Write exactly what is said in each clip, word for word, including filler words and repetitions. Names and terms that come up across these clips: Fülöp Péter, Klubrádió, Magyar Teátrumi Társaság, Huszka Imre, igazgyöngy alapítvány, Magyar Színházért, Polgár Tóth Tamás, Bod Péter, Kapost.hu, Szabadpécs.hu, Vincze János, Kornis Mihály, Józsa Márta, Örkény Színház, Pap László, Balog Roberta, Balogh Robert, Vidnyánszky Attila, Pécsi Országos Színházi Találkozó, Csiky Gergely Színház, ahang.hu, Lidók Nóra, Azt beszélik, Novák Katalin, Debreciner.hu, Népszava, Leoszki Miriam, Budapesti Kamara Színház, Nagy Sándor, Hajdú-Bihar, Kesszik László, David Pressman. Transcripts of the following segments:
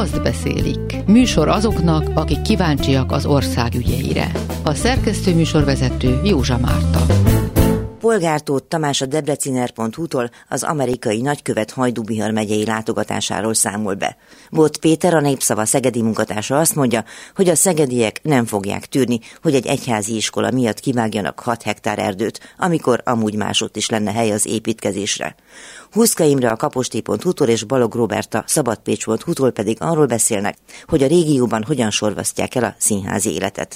Azt beszélik. Műsor azoknak, akik kíváncsiak az ország ügyeire. A szerkesztő műsorvezető Józsa Márta. Polgár Tóth Tamás a Debreciner.hu-tól az amerikai nagykövet Hajdú-Bihar megyei látogatásáról számol be. Bod Péter, a Népszava szegedi munkatársa azt mondja, hogy a szegediek nem fogják tűrni, hogy egy egyházi iskola miatt kivágjanak hat hektár erdőt, amikor amúgy másodt is lenne hely az építkezésre. Huszka Imre a Kapost.hu-tól és Balog Roberta Szabadpécs.hu-tól pedig arról beszélnek, hogy a régióban hogyan sorvasztják el a színházi életet.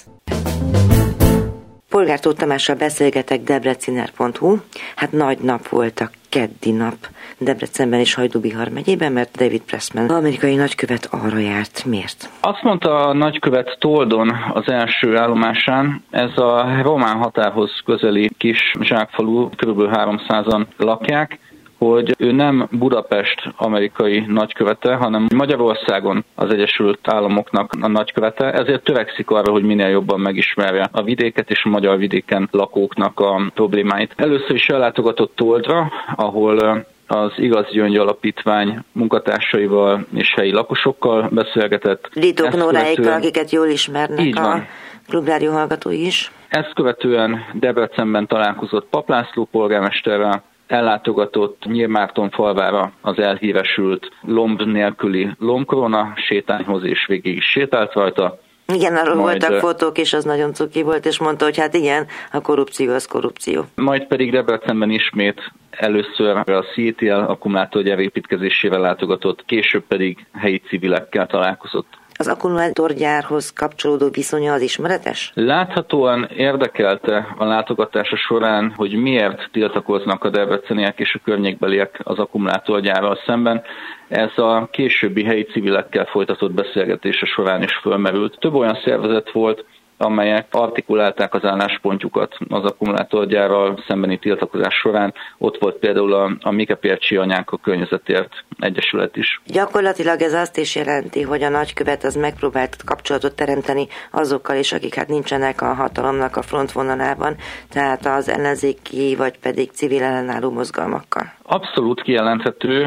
Polgár Tóth Tamással beszélgetek Debreciner.hu. Hát nagy nap volt a keddi nap Debrecenben és Hajdú-Bihar megyében, mert David Pressman, amerikai nagykövet arra járt. Miért? Azt mondta a nagykövet Toldon az első állomásán, ez a román határhoz közeli kis zsákfalu, kb. háromszázan lakják, hogy ő nem Budapest amerikai nagykövete, hanem Magyarországon az Egyesült Államoknak a nagykövete, ezért törekszik arra, hogy minél jobban megismerje a vidéket és a magyar vidéken lakóknak a problémáit. Először is ellátogatott Toldra, ahol az igazgyöngy alapítvány munkatársaival és helyi lakosokkal beszélgetett. Lidók Nóráékkal, akiket jól ismernek a Klubrádió hallgatói is. Ezt követően Debrecenben találkozott Pap László polgármesterrel, ellátogatott Nyírmárton falvára az elhíresült lomb nélküli lombkorona sétányhoz, és végig is sétált rajta. Igen, arról majd voltak fotók, és az nagyon cuki volt, és mondta, hogy hát igen, a korrupció az korrupció. Majd pedig Debrecenben ismét először a cé té el akkumulátorgyár építkezésével látogatott, később pedig helyi civilekkel találkozott. Az akkumulátorgyárhoz kapcsolódó viszonya az ismeretes? Láthatóan érdekelte a látogatása során, hogy miért tiltakoznak a debreceniek és a környékbeliek az akkumulátorgyárral szemben. Ez a későbbi helyi civilekkel folytatott beszélgetése során is fölmerült. Több olyan szervezet volt, amelyek artikulálták az álláspontjukat az akkumulátorgyárral szembeni tiltakozás során. Ott volt például a, a Mikepércsi Anyák a Környezetért Egyesület is. Gyakorlatilag ez azt is jelenti, hogy a nagykövet az megpróbált kapcsolatot teremteni azokkal is, akik hát nincsenek a hatalomnak a frontvonalában, tehát az ellenzéki vagy pedig civil ellenálló mozgalmakkal. Abszolút kijelenthető.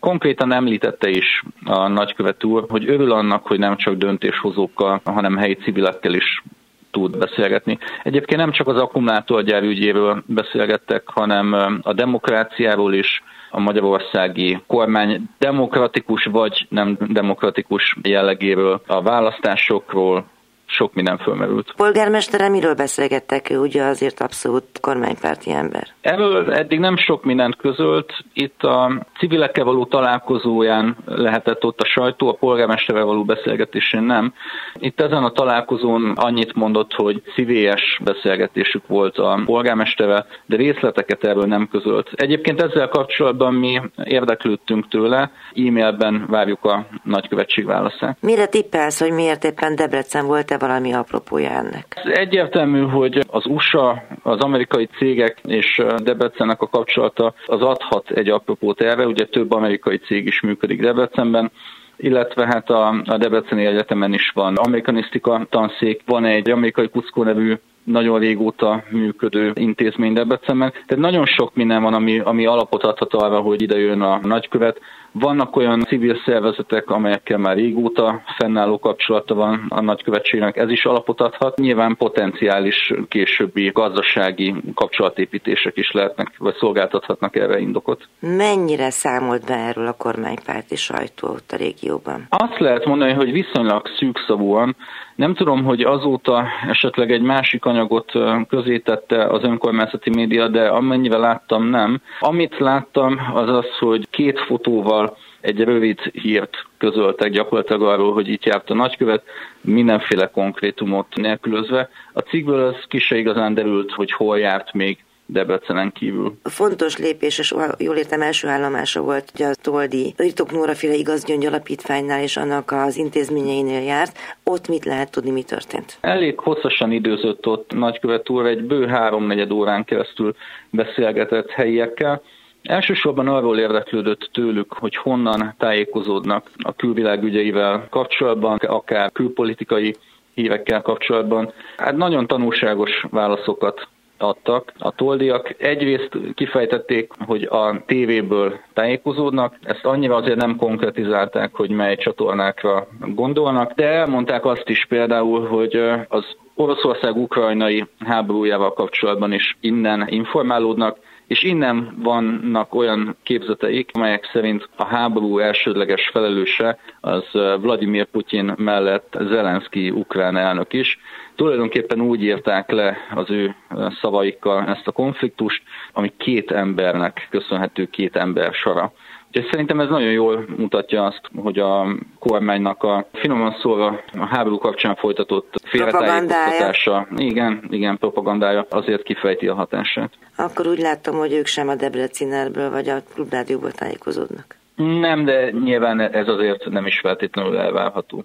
Konkrétan említette is a nagykövet úr, hogy örül annak, hogy nem csak döntéshozókkal, hanem helyi civilekkel is tud beszélgetni. Egyébként nem csak az akkumulátorgyár ügyéről beszélgettek, hanem a demokráciáról is, a magyarországi kormány demokratikus vagy nem demokratikus jellegéről, a választásokról, sok minden fölmerült. Polgármestere, miről beszélgettek? Ő ugye azért abszolút kormánypárti ember. Erről eddig nem sok mindent közölt. Itt a civilekkel való találkozóján lehetett ott a sajtó, a polgármesterrel való beszélgetésén nem. Itt ezen a találkozón annyit mondott, hogy civélyes beszélgetésük volt a polgármesterrel, de részleteket erről nem közölt. Egyébként ezzel kapcsolatban mi érdeklődtünk tőle, e-mailben várjuk a nagykövetség válaszát. Mire tippelsz, hogy miért éppen Debrecen volt-e valami apropója ennek? Egyértelmű, hogy az u es á, az amerikai cégek és Debrecennek a kapcsolata az adhat egy apropót erre, ugye több amerikai cég is működik Debrecenben, illetve hát a, a Debreceni Egyetemen is van amerikanisztika tanszék, van egy amerikai Kuckó nevű nagyon régóta működő intézmény Debrecenben, tehát nagyon sok minden van, ami, ami alapot adhat arra, hogy ide jön a nagykövet. Vannak olyan civil szervezetek, amelyekkel már régóta fennálló kapcsolata van a nagykövetségnek, ez is alapot adhat. Nyilván potenciális későbbi gazdasági kapcsolatépítések is lehetnek, vagy szolgáltathatnak erre indokot. Mennyire számolt be erről a kormánypárti sajtó ott a régióban? Azt lehet mondani, hogy viszonylag szűkszavúan. Nem tudom, hogy azóta esetleg egy másik anyagot közé tette az önkormányzati média, de amennyire láttam, nem. Amit láttam, az az, hogy két fotóval egy rövid hírt közöltek gyakorlatilag arról, hogy itt járt a nagykövet, mindenféle konkrétumot nélkülözve. A cikkből az ki se igazán derült, hogy hol járt még Debrecenen kívül. Fontos lépés, és jól értem, első állomása volt, hogy a toldi Ritok Nóra-féle igazgyöngy alapítványnál és annak az intézményeinél járt. Ott mit lehet tudni, mi történt? Elég hosszasan időzött ott nagykövet úr, egy bő háromnegyed órán keresztül beszélgetett helyiekkel. Elsősorban arról érdeklődött tőlük, hogy honnan tájékozódnak a külvilág ügyeivel kapcsolatban, akár külpolitikai hírekkel kapcsolatban. Hát nagyon tanulságos válaszokat adtak. A toldiak egyrészt kifejtették, hogy a tévéből tájékozódnak, ezt annyira azért nem konkretizálták, hogy mely csatornákra gondolnak, de elmondták azt is például, hogy az Oroszország-ukrajnai háborújával kapcsolatban is innen informálódnak, és innen vannak olyan képzeteik, amelyek szerint a háború elsődleges felelőse az Vladimir Putyin mellett Zelenszky ukrán elnök is. Tulajdonképpen úgy írták le az ő szavaikkal ezt a konfliktust, ami két embernek köszönhető, két ember sara. Úgyhogy szerintem ez nagyon jól mutatja azt, hogy a kormánynak a finoman szólva a háború kapcsán folytatott félretájékoztatása, igen, igen, propagandája azért kifejti a hatását. Akkor úgy láttam, hogy ők sem a Debrecinerből vagy a Klubrádióból tájékozódnak. Nem, de nyilván ez azért nem is feltétlenül elvárható.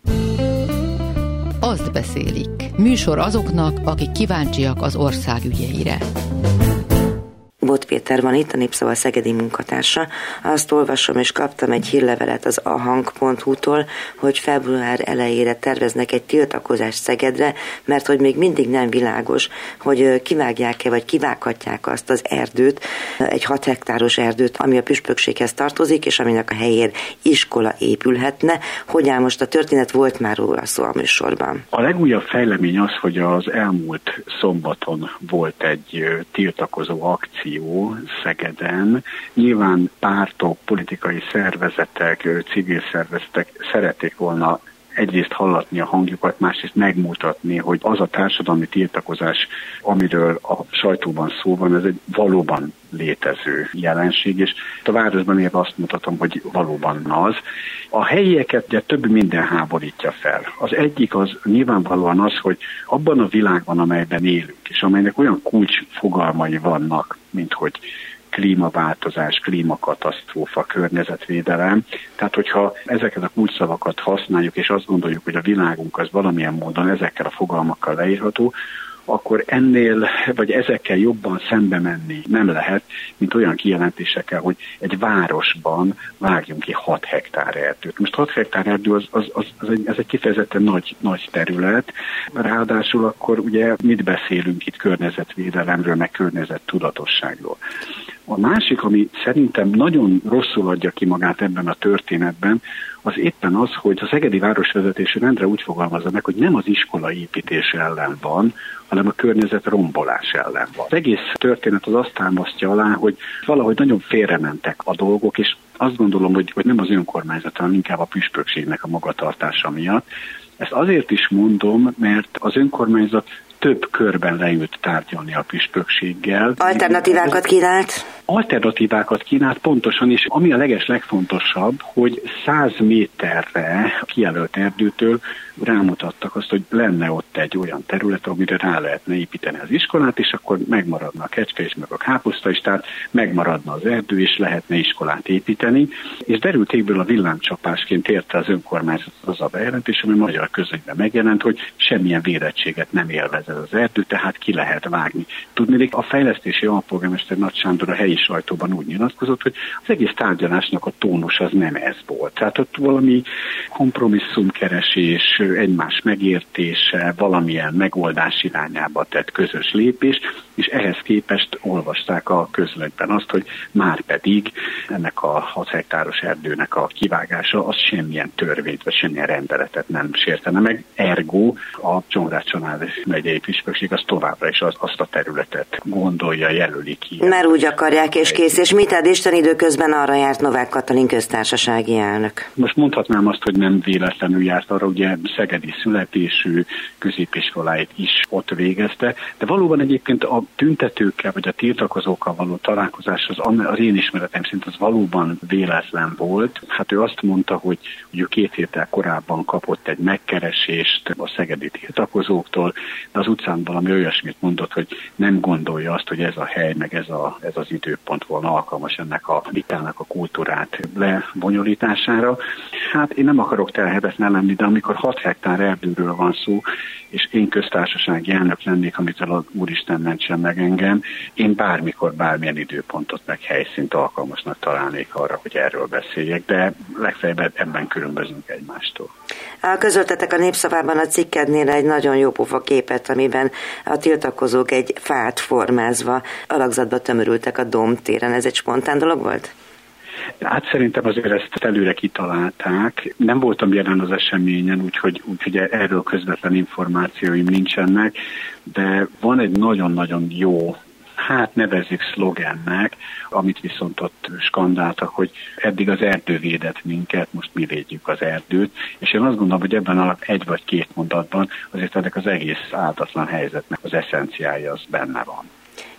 Azt beszélik. Műsor azoknak, akik kíváncsiak az ország ügyeire. Bod Péter van itt, a Népszava szegedi munkatársa. Azt olvasom, és kaptam egy hírlevelet az ahang pont hu-tól, hogy február elejére terveznek egy tiltakozást Szegedre, mert hogy még mindig nem világos, hogy kivágják-e, vagy kivághatják azt az erdőt, egy hat hektáros erdőt, ami a püspökséghez tartozik, és aminek a helyén iskola épülhetne. Hogy áll most a történet, volt már róla szó a műsorban. A legújabb fejlemény az, hogy az elmúlt szombaton volt egy tiltakozó akció Szegeden. Nyilván pártok, politikai szervezetek, civil szervezetek szerették volna egyrészt hallatni a hangjukat, másrészt megmutatni, hogy az a társadalmi tiltakozás, amiről a sajtóban szó van, ez egy valóban létező jelenség, és a városban érve azt mutatom, hogy valóban az. A helyieket ugye több minden háborítja fel. Az egyik az nyilvánvalóan az, hogy abban a világban, amelyben élünk, és amelynek olyan kulcsfogalmai vannak, mint hogy klímaváltozás, klímakatasztrófa, környezetvédelem. Tehát, hogyha ezeket a kulcsszavakat használjuk, és azt gondoljuk, hogy a világunk az valamilyen módon ezekkel a fogalmakkal leírható, akkor ennél, vagy ezekkel jobban szembe menni nem lehet, mint olyan kijelentésekkel, hogy egy városban vágjunk ki hat hektár erdőt. Most hat hektár erdő, az, az, az, az egy, ez egy kifejezetten nagy, nagy terület, ráadásul akkor ugye mit beszélünk itt környezetvédelemről, meg környezettudatosságról. A másik, ami szerintem nagyon rosszul adja ki magát ebben a történetben, az éppen az, hogy a szegedi városvezetés rendre úgy fogalmazza meg, hogy nem az iskola építés ellen van, hanem a környezet rombolás ellen van. Az egész történet az azt támasztja alá, hogy valahogy nagyon félrementek a dolgok, és azt gondolom, hogy, hogy nem az önkormányzat, hanem inkább a püspökségnek a magatartása miatt. Ezt azért is mondom, mert az önkormányzat több körben leült tárgyalni a püspökséggel. Alternatívákat kínált? Alternatívákat kínált pontosan, és ami a legeslegfontosabb, hogy száz méterre kijelölt erdőtől rámutattak azt, hogy lenne ott egy olyan terület, amire rá lehetne építeni az iskolát, és akkor megmaradna a kecske és meg a káposzta is, tehát megmaradna az erdő, és lehetne iskolát építeni. És derültékből a villámcsapásként érte az önkormányzat az a bejelentés, ami magyar közönyben megjelent, hogy semmilyen védettséget nem élvez ez az erdő, tehát ki lehet vágni. Tudnék, a fejlesztési alpolgármester Nagy Sándor a helyi sajtóban úgy nyilatkozott, hogy az egész tárgyalásnak a tónus az nem ez volt. Tehát ott valami kompromisszumkeresés, egymás megértése, valamilyen megoldás irányába tett közös lépés, és ehhez képest olvasták a közlönyben azt, hogy már pedig ennek a hat hektáros erdőnek a kivágása az semmilyen törvényt, vagy semmilyen rendeletet nem sértene meg. Ergo a Csongrád-Csanád megyei püspökség az továbbra is az, azt a területet gondolja, jelöli ki. Mert úgy akarják és kész, és mit ad Isten, időközben arra járt Novák Katalin köztársasági elnök. Most mondhatnám azt, hogy nem véletlenül járt arra, ugye szegedi születésű, középiskoláit is ott végezte, de valóban egyébként a tüntetőkkel vagy a tiltakozókkal való találkozás az, az én ismeretem szerint az valóban véletlen volt. Hát ő azt mondta, hogy, hogy ő két héttel korábban kapott egy megkeresést a szegedi tiltakozóktól, de az utcán valami olyasmit mondott, hogy nem gondolja azt, hogy ez a hely, meg ez, a, ez az időpont volna alkalmas ennek a vitának a kultúrát lebonyolítására. hát én nem akarok telhetetlen lenni, de amikor hat hektár erdőről van szó, és én köztársasági elnök lennék, amitől az Úristen mentsen meg engem, én bármikor, bármilyen időpontot meg helyszínt alkalmasnak találnék arra, hogy erről beszéljek, de legfeljebb ebben különbözünk egymástól. Közöltetek a Népszavában a cikkednél egy nagyon jó pofa képet, amiben a tiltakozók egy fát formázva alakzatba tömörültek a Dóm téren. Ez egy spontán dolog volt? Hát szerintem azért ezt előre kitalálták. Nem voltam jelen az eseményen, úgyhogy, úgyhogy erről közvetlen információim nincsenek, de van egy nagyon-nagyon jó, hát nevezzük szlogennek, amit viszont ott skandáltak, hogy eddig az erdő védett minket, most mi védjük az erdőt, és én azt gondolom, hogy ebben alap egy vagy két mondatban azért ennek az egész áldatlan helyzetnek az eszenciája az benne van.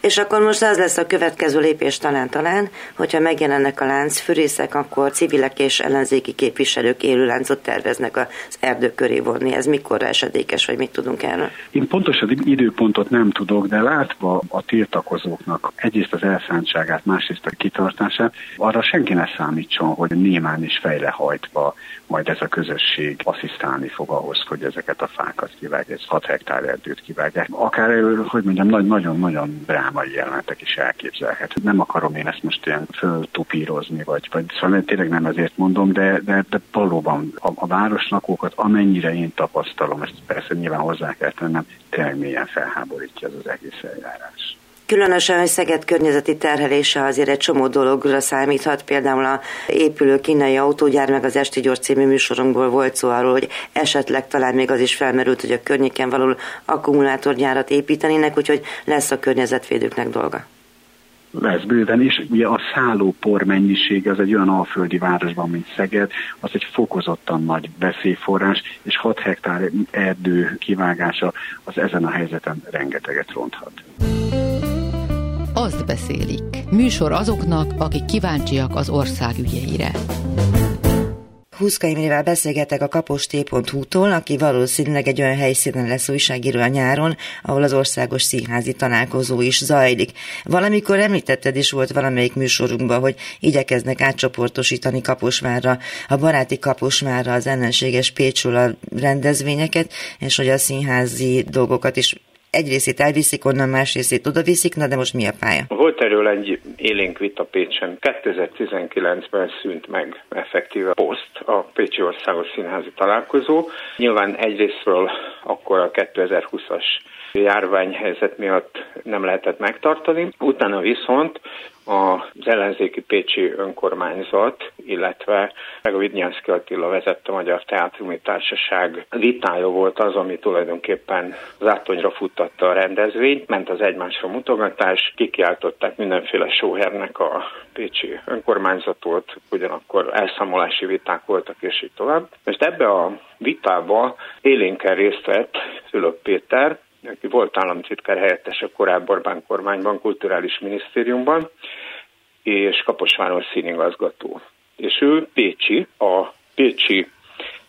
És akkor most az lesz a következő lépés talán-talán, hogyha megjelennek a láncfűrészek, akkor civilek és ellenzéki képviselők élő láncot terveznek az erdő köré vonni. Ez mikorra esedékes, vagy mit tudunk erről? Én pontosan időpontot nem tudok, de látva a tiltakozóknak egyrészt az elszántságát, másrészt a kitartását, arra senki ne számítson, hogy némán és fejlehajtva majd ez a közösség asszisztálni fog ahhoz, hogy ezeket a fákat kivágják, ezt hat hektár erdőt kivágják. Akár erről, hogy mondjam, nagyon-nagyon drámai jelenetek is elképzelhető. Nem akarom én ezt most ilyen föltupírozni, vagy, vagy szóval tényleg nem ezért mondom, de, de, de valóban a, a városlakókat, amennyire én tapasztalom, ezt persze nyilván hozzá kell tennem, tényleg mélyen felháborítja ez az egész eljárás. Különösen, hogy Szeged környezeti terhelése azért egy csomó dologra számíthat, például a épülő kínai autógyár, meg az Esti Gyors című műsorunkból volt szó arról, hogy esetleg talán még az is felmerült, hogy a környéken valahol akkumulátorgyárat építenének, úgyhogy lesz a környezetvédőknek dolga. Lesz bőven, és ugye a szállópor mennyisége az egy olyan alföldi városban, mint Szeged, az egy fokozottan nagy veszélyforrás, és hat hektár erdő kivágása az ezen a helyzeten rengeteget ronthat. Azt beszélik. Műsor azoknak, akik kíváncsiak az ország ügyeire. Huszka Imrével beszélgetek a kapost pont hú-tól, aki valószínűleg egy olyan helyszínen lesz újságíró a nyáron, ahol az országos színházi találkozó is zajlik. Valamikor említetted is volt valamelyik műsorunkban, hogy igyekeznek átcsoportosítani Kaposvárra, a baráti Kaposvárra, az ellenséges Pécsről a rendezvényeket, és hogy a színházi dolgokat is egy részét elviszik, onnan más részét odaviszik, na de most mi a pálya? Volt erről egy élénk vita Pécsen. kétezer-tizenkilencben szűnt meg effektíve a poszt, a Pécsi Országos Színházi Találkozó. Nyilván egyrésztről akkor a kétezer-húszas járványhelyzet miatt nem lehetett megtartani. Utána viszont az ellenzéki pécsi önkormányzat, illetve meg a Vidnyánszky Attila vezette Magyar Teátrumi Társaság vitája volt az, ami tulajdonképpen zátonyra futtatta a rendezvényt, ment az egymásra mutogatás, kikiáltották mindenféle sóhernek a pécsi önkormányzatot, ugyanakkor elszámolási viták voltak, és így tovább. Most ebbe a vitába élénken részt vett Fülöp Péter, aki volt államtitkár helyettes a korábbi Orbán kormányban, kulturális minisztériumban, és Kaposváron színigazgató. És ő pécsi, a pécsi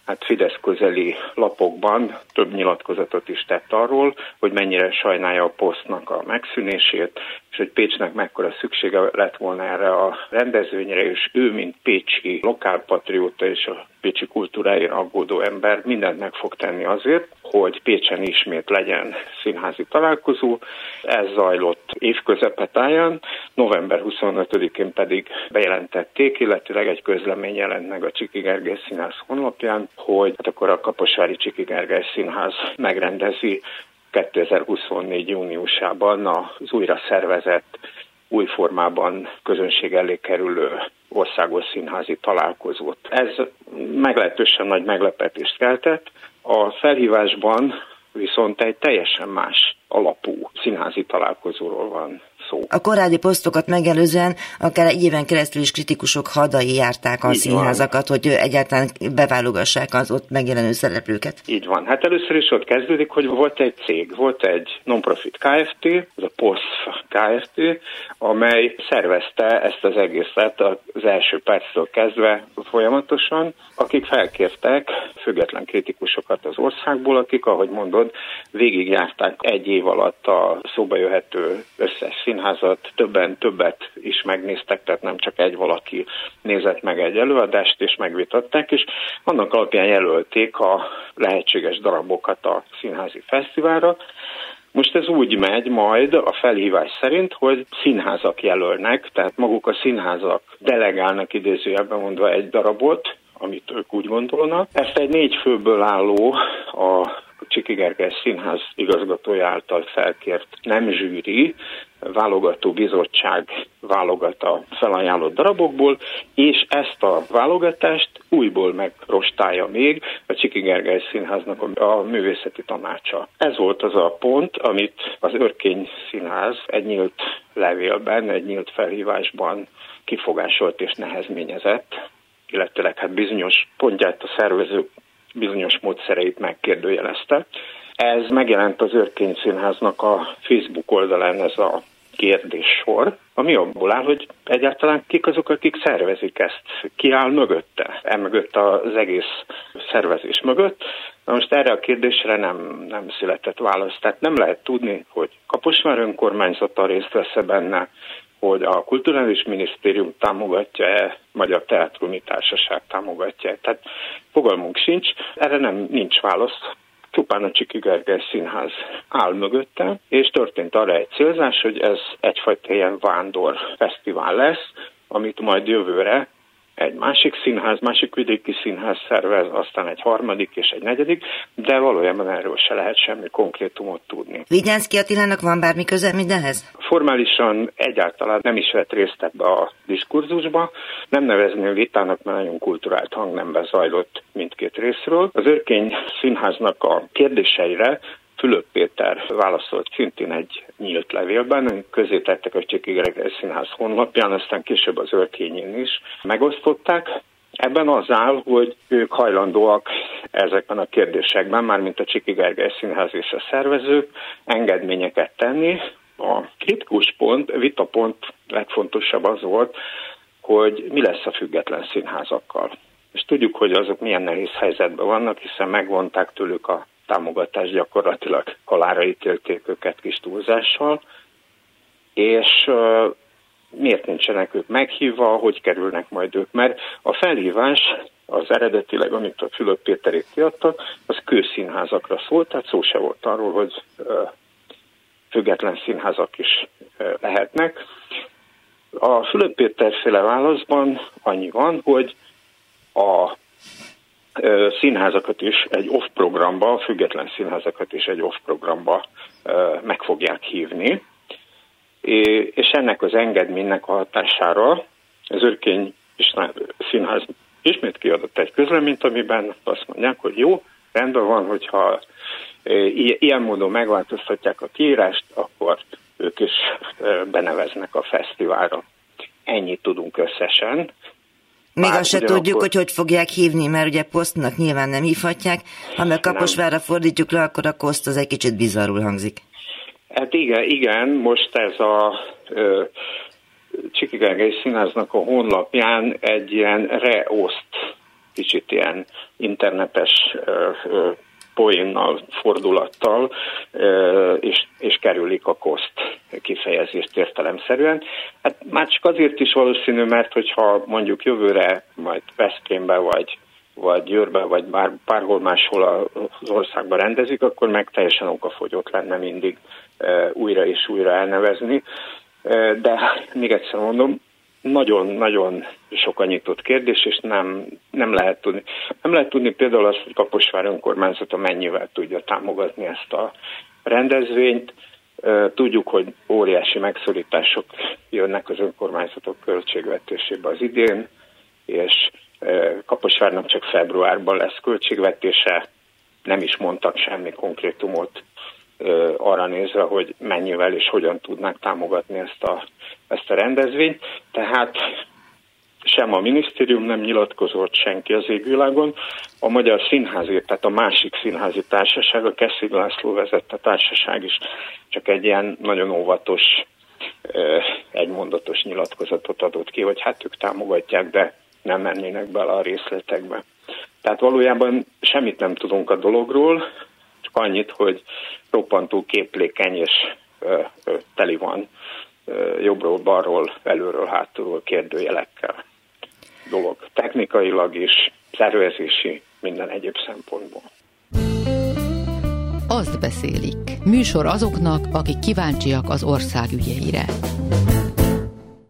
hát Fidesz közeli lapokban több nyilatkozatot is tett arról, hogy mennyire sajnálja a posztnak a megszűnését, és hogy Pécsnek mekkora szüksége lett volna erre a rendezvényre, és ő, mint pécsi lokálpatrióta és a pécsi kultúráért aggódó ember mindent meg fog tenni azért, hogy Pécsen ismét legyen színházi találkozó. Ez zajlott évközepetáján, november huszonötödikén pedig bejelentették, illetőleg egy közlemény jelent meg a Csiky Gergely Színház honlapján, hogy hát akkor a kaposvári Csiky Gergely Színház megrendezi kétezer-huszonnégy júniusában az újra szervezett, új formában közönség elé kerülő országos színházi találkozót. Ez meglehetősen nagy meglepetést keltett. A felhívásban viszont egy teljesen más alapú színházi találkozóról van szó. A korábbi posztokat megelőzően akár egy éven keresztül is kritikusok hadai járták a Így színházakat, van. Hogy egyáltalán beválogassák az ott megjelenő szereplőket. Így van. Hát először is ott kezdődik, hogy volt egy cég, volt egy non-profit Kft., az a POSZF Kft., amely szervezte ezt az egészet az első perctől kezdve folyamatosan, akik felkértek független kritikusokat az országból, akik, ahogy mondod, végigjárták egy év alatt a szóba jöhető összes szín színházat többen többet is megnéztek, tehát nem csak egy valaki nézett meg egy előadást, és megvitatták, és annak alapján jelölték a lehetséges darabokat a színházi fesztiválra. Most ez úgy megy majd a felhívás szerint, hogy színházak jelölnek, tehát maguk a színházak delegálnak idézőjelben mondva egy darabot, amit ők úgy gondolnak. Ezt egy négy főből álló, a Csiky Gergely Színház igazgatója által felkért nem zsűri, válogató bizottság válogat a felajánlott darabokból, és ezt a válogatást újból megrostálja még a Csiky Gergely Színháznak a művészeti tanácsa. Ez volt az a pont, amit az Örkény Színház egy nyílt levélben, egy nyílt felhívásban kifogásolt és nehezményezett, illetőleg hát bizonyos pontját a szervezők bizonyos módszereit megkérdőjelezte. Ez megjelent az Örkény Színháznak a Facebook oldalán ez a kérdéssor, ami abból áll, hogy egyáltalán kik azok, akik szervezik ezt, ki áll mögötte, emögött az egész szervezés mögött. Na most erre a kérdésre nem, nem született válasz, tehát nem lehet tudni, hogy Kaposvár önkormányzata részt vesz-e benne, hogy a Kulturális Minisztérium támogatja-e, Magyar Teátrumi Társaság támogatja-e. Tehát fogalmunk sincs, erre nem nincs válasz. Csupán a Csiky Gergely Színház áll mögötte, és történt arra egy célzás, hogy ez egyfajta ilyen vándor fesztivál lesz, amit majd jövőre egy másik színház, másik vidéki színház szervez, aztán egy harmadik és egy negyedik, de valójában erről se lehet semmi konkrétumot tudni. Vidnyánszky Attilának van bármi köze mindenhez? Formálisan egyáltalán nem is vett részt ebbe a diskurzusba, nem nevezném vitának, mert nagyon kulturált hang nemben zajlott mindkét részről. Az Örkény Színháznak a kérdéseire Fülöp Péter válaszolt szintén egy nyílt levélben, közé tettek a Csiky Gergely Színház honlapján, aztán később az Örkényén is megosztották. Ebben az áll, hogy ők hajlandóak ezekben a kérdésekben, mármint a Csiky Gergely Színház és a szervezők, engedményeket tenni. A kritikus pont, vitapont legfontosabb az volt, hogy mi lesz a független színházakkal. És tudjuk, hogy azok milyen nehéz helyzetben vannak, hiszen megvonták tőlük a támogatás, gyakorlatilag halálra ítélték őket kis túlzással, és uh, miért nincsenek ők meghívva, hogy kerülnek majd ők, mert a felhívás az eredetileg, amit a Fülöp Péterék kiadtak, az kőszínházakra szólt, tehát szó se volt arról, hogy uh, független színházak is uh, lehetnek. A Fülöp Péterféle válaszban annyi van, hogy a színházakat is egy off-programba, független színházakat is egy off-programba meg fogják hívni. És ennek az engedménynek a hatására az Örkény Színház ismét kiadott egy közleményt, amiben azt mondják, hogy jó, rendben van, hogyha ilyen módon megváltoztatják a kiírást, akkor ők is beneveznek a fesztiválra. Ennyit tudunk összesen. Még azt se tudjuk, hogy hogy fogják hívni, mert ugye posztnak nyilván nem hívhatják. Ha meg Kaposvárra fordítjuk le, akkor a koszt az egy kicsit bizarrul hangzik. Hát igen, igen, most ez a ö, Csiky Gergely Színháznak a honlapján egy ilyen reoszt, kicsit ilyen internetes ö, ö, poénnal, fordulattal, és, és kerülik a koszt kifejezést értelemszerűen. Hát már csak azért is valószínű, mert hogyha mondjuk jövőre, majd Veszprémbe, vagy, vagy Győrbe, vagy bár, bárhol máshol az országban rendezik, akkor meg teljesen okafogyott lenne mindig újra és újra elnevezni. De még egyszer mondom, nagyon-nagyon sokan nyitott kérdés, és nem, nem lehet tudni. Nem lehet tudni például azt, hogy Kaposvár önkormányzata mennyivel tudja támogatni ezt a rendezvényt. Tudjuk, hogy óriási megszorítások jönnek az önkormányzatok költségvetésébe az idén, és Kaposvárnak csak februárban lesz költségvetése, nem is mondtak semmi konkrétumot arra nézve, hogy mennyivel és hogyan tudnák támogatni ezt a, ezt a rendezvényt. Tehát sem a minisztérium nem nyilatkozott, senki az égvilágon. A Magyar Színházért, tehát a másik színházi társaság, a Kesszik László vezette társaság is csak egy ilyen nagyon óvatos, egymondatos nyilatkozatot adott ki, hogy hát ők támogatják, de nem mennének bele a részletekbe. Tehát valójában semmit nem tudunk a dologról, annyit, hogy roppantó képlékeny és ö, ö, teli van jobbról, balról, felülről, hátulról kérdőjelekkel dolog. Technikailag is, szervezési, minden egyéb szempontból. Azt beszélik. Műsor azoknak, akik kíváncsiak az ország ügyeire.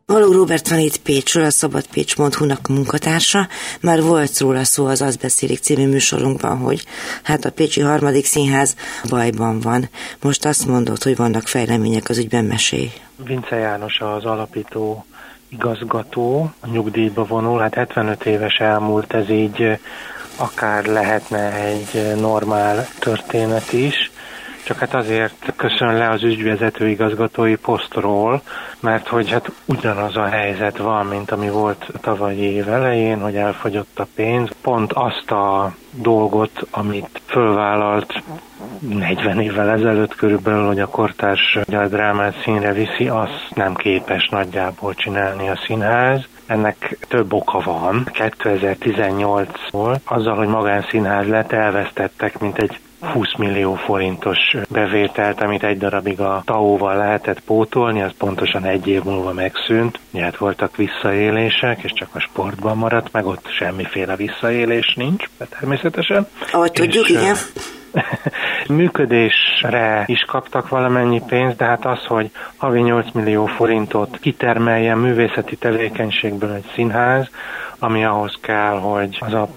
Balog Robert van itt Pécsről, a Szabadpécs pont hu-nak munkatársa. Már volt róla szó az Azt beszélik című műsorunkban, hogy hát a Pécsi Harmadik Színház bajban van. Most azt mondod, hogy vannak fejlemények az ügyben, mesélj. Vincze János az alapító igazgató, a nyugdíjba vonul, hát hetvenöt éves elmúlt, ez így akár lehetne egy normál történet is. Csak hát azért köszön le az ügyvezető igazgatói posztról, mert hogy hát ugyanaz a helyzet van, mint ami volt tavalyi év elején, hogy elfogyott a pénz. Pont azt a dolgot, amit fölvállalt negyven évvel ezelőtt körülbelül, hogy a kortárs magyar drámát színre viszi, azt nem képes nagyjából csinálni a színház. Ennek több oka van. kétezer-tizennyolcból azzal, hogy magánszínház lett, elvesztettek, mint egy húsz millió forintos bevételt, amit egy darabig a té á o-val lehetett pótolni, az pontosan egy év múlva megszűnt. Hát voltak visszaélések, és csak a sportban maradt, meg ott semmiféle visszaélés nincs, természetesen. Ahogy tudjuk, igen. Működésre is kaptak valamennyi pénzt, de hát az, hogy havi nyolc millió forintot kitermeljen művészeti tevékenységből egy színház, ami ahhoz kell, hogy az a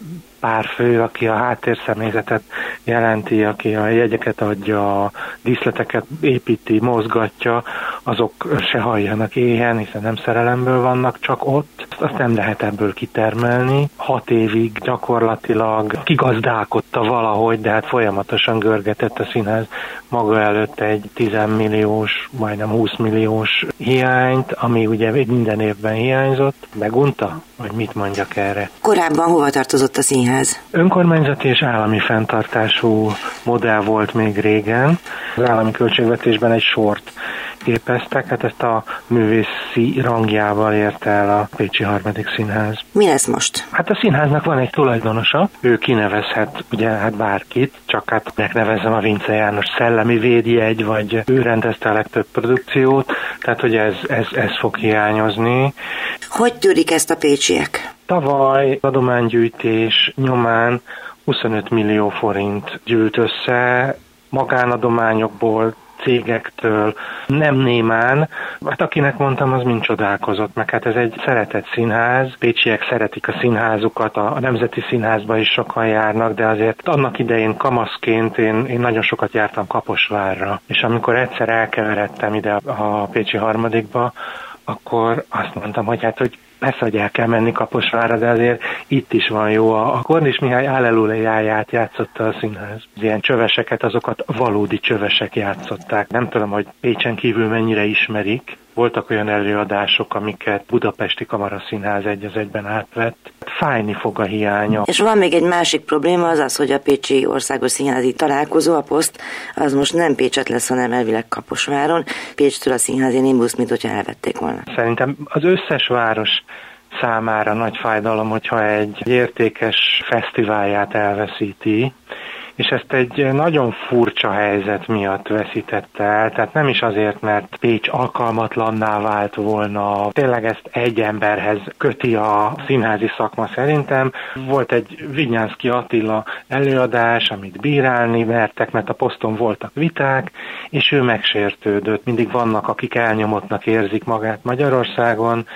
pár fő, aki a háttérszemélyzetet jelenti, aki a jegyeket adja, a díszleteket építi, mozgatja, azok se halljanak éhen, hiszen nem szerelemből vannak csak ott. Azt nem lehet ebből kitermelni. Hat évig gyakorlatilag kigazdálkodta valahogy, de hát folyamatosan görgetett a színház maga előtt egy tíz milliós, majdnem húsz milliós hiányt, ami ugye minden évben hiányzott. Megunta? Vagy mit mondjak erre? Korábban hova tartozott a színház? Önkormányzati és állami fenntartású modell volt még régen. Az állami költségvetésben egy sort képeztek, hát ezt a művészi rangjával érte el a Pécsi Harmadik Színház. Mi lesz most? Hát a színháznak van egy tulajdonosa, ő kinevezhet ugye hát bárkit, csak hát megnevezzem a Vincze János szellemi védjegy, vagy ő rendezte a legtöbb produkciót, tehát hogy ez, ez, ez fog hiányozni. Hogy tűrik ezt a pécsiek? Tavaly adománygyűjtés nyomán huszonöt millió forint gyűlt össze magánadományokból, cégektől, nem némán. Hát akinek mondtam, az mind csodálkozott, meg hát ez egy szeretett színház. Pécsiek szeretik a színházukat, a, a Nemzeti Színházba is sokan járnak, de azért annak idején kamaszként én, én nagyon sokat jártam Kaposvárra. És amikor egyszer elkeveredtem ide a Pécsi Harmadikba, akkor azt mondtam, hogy hát, hogy persze, hogy el kell menni Kaposvárra, de azért itt is van jó. A Kornis Mihály Allelujáját játszotta a színház. Ilyen csöveseket, azokat valódi csövesek játszották. Nem tudom, hogy Pécsen kívül mennyire ismerik. Voltak olyan előadások, amiket Budapesti Kamara Színház egy az egyben átvett. Fájni fog a hiánya. És van még egy másik probléma, az az, hogy a Pécsi Országos Színházi Találkozó, a poszt, az most nem Pécsett lesz, hanem elvileg Kaposváron. Pécstől a színházi nimbuszt, mint hogyha elvették volna. Szerintem az összes város számára nagy fájdalom, hogyha egy értékes fesztiválját elveszíti, és ezt egy nagyon furcsa helyzet miatt veszítette el, tehát nem is azért, mert Pécs alkalmatlanná vált volna, tényleg ezt egy emberhez köti a színházi szakma szerintem. Volt egy Vidnyánszky Attila előadás, amit bírálni mertek, mert a poszton voltak viták, és ő megsértődött. Mindig vannak, akik elnyomottnak érzik magát Magyarországon,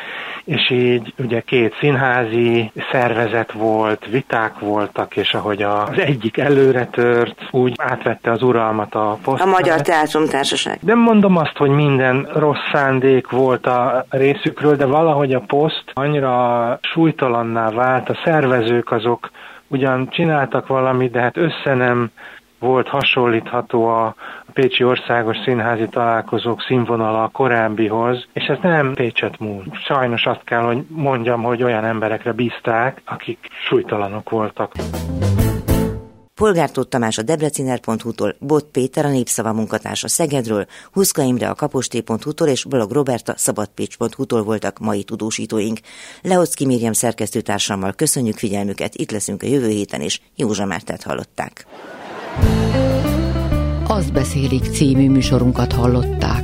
és így ugye két színházi szervezet volt, viták voltak, és ahogy az egyik előre tört, úgy átvette az uralmat a poszton. A Magyar Teátrumi Társaság. Nem mondom azt, hogy minden rossz szándék volt a részükről, de valahogy a poszt annyira súlytalanná vált, a szervezők azok ugyan csináltak valamit, de hát össze nem volt hasonlítható a Pécsi Országos Színházi Találkozók színvonala a korábbihoz, és ez nem Pécset múlt. Sajnos azt kell, hogy mondjam, hogy olyan emberekre bízták, akik súlytalanok voltak. Polgár Tóth Tamás a Debreciner pont hu-tól, Bod Péter a Népszava munkatársa Szegedről, Huszka Imre a Kapost pont hu-tól és Balog Roberta Szabadpécs pont hu-tól voltak mai tudósítóink. Leoszki Miriam szerkesztőtársammal köszönjük figyelmüket, itt leszünk a jövő héten, és Józsa Mártát hallották. Azt beszélik című műsorunkat hallották.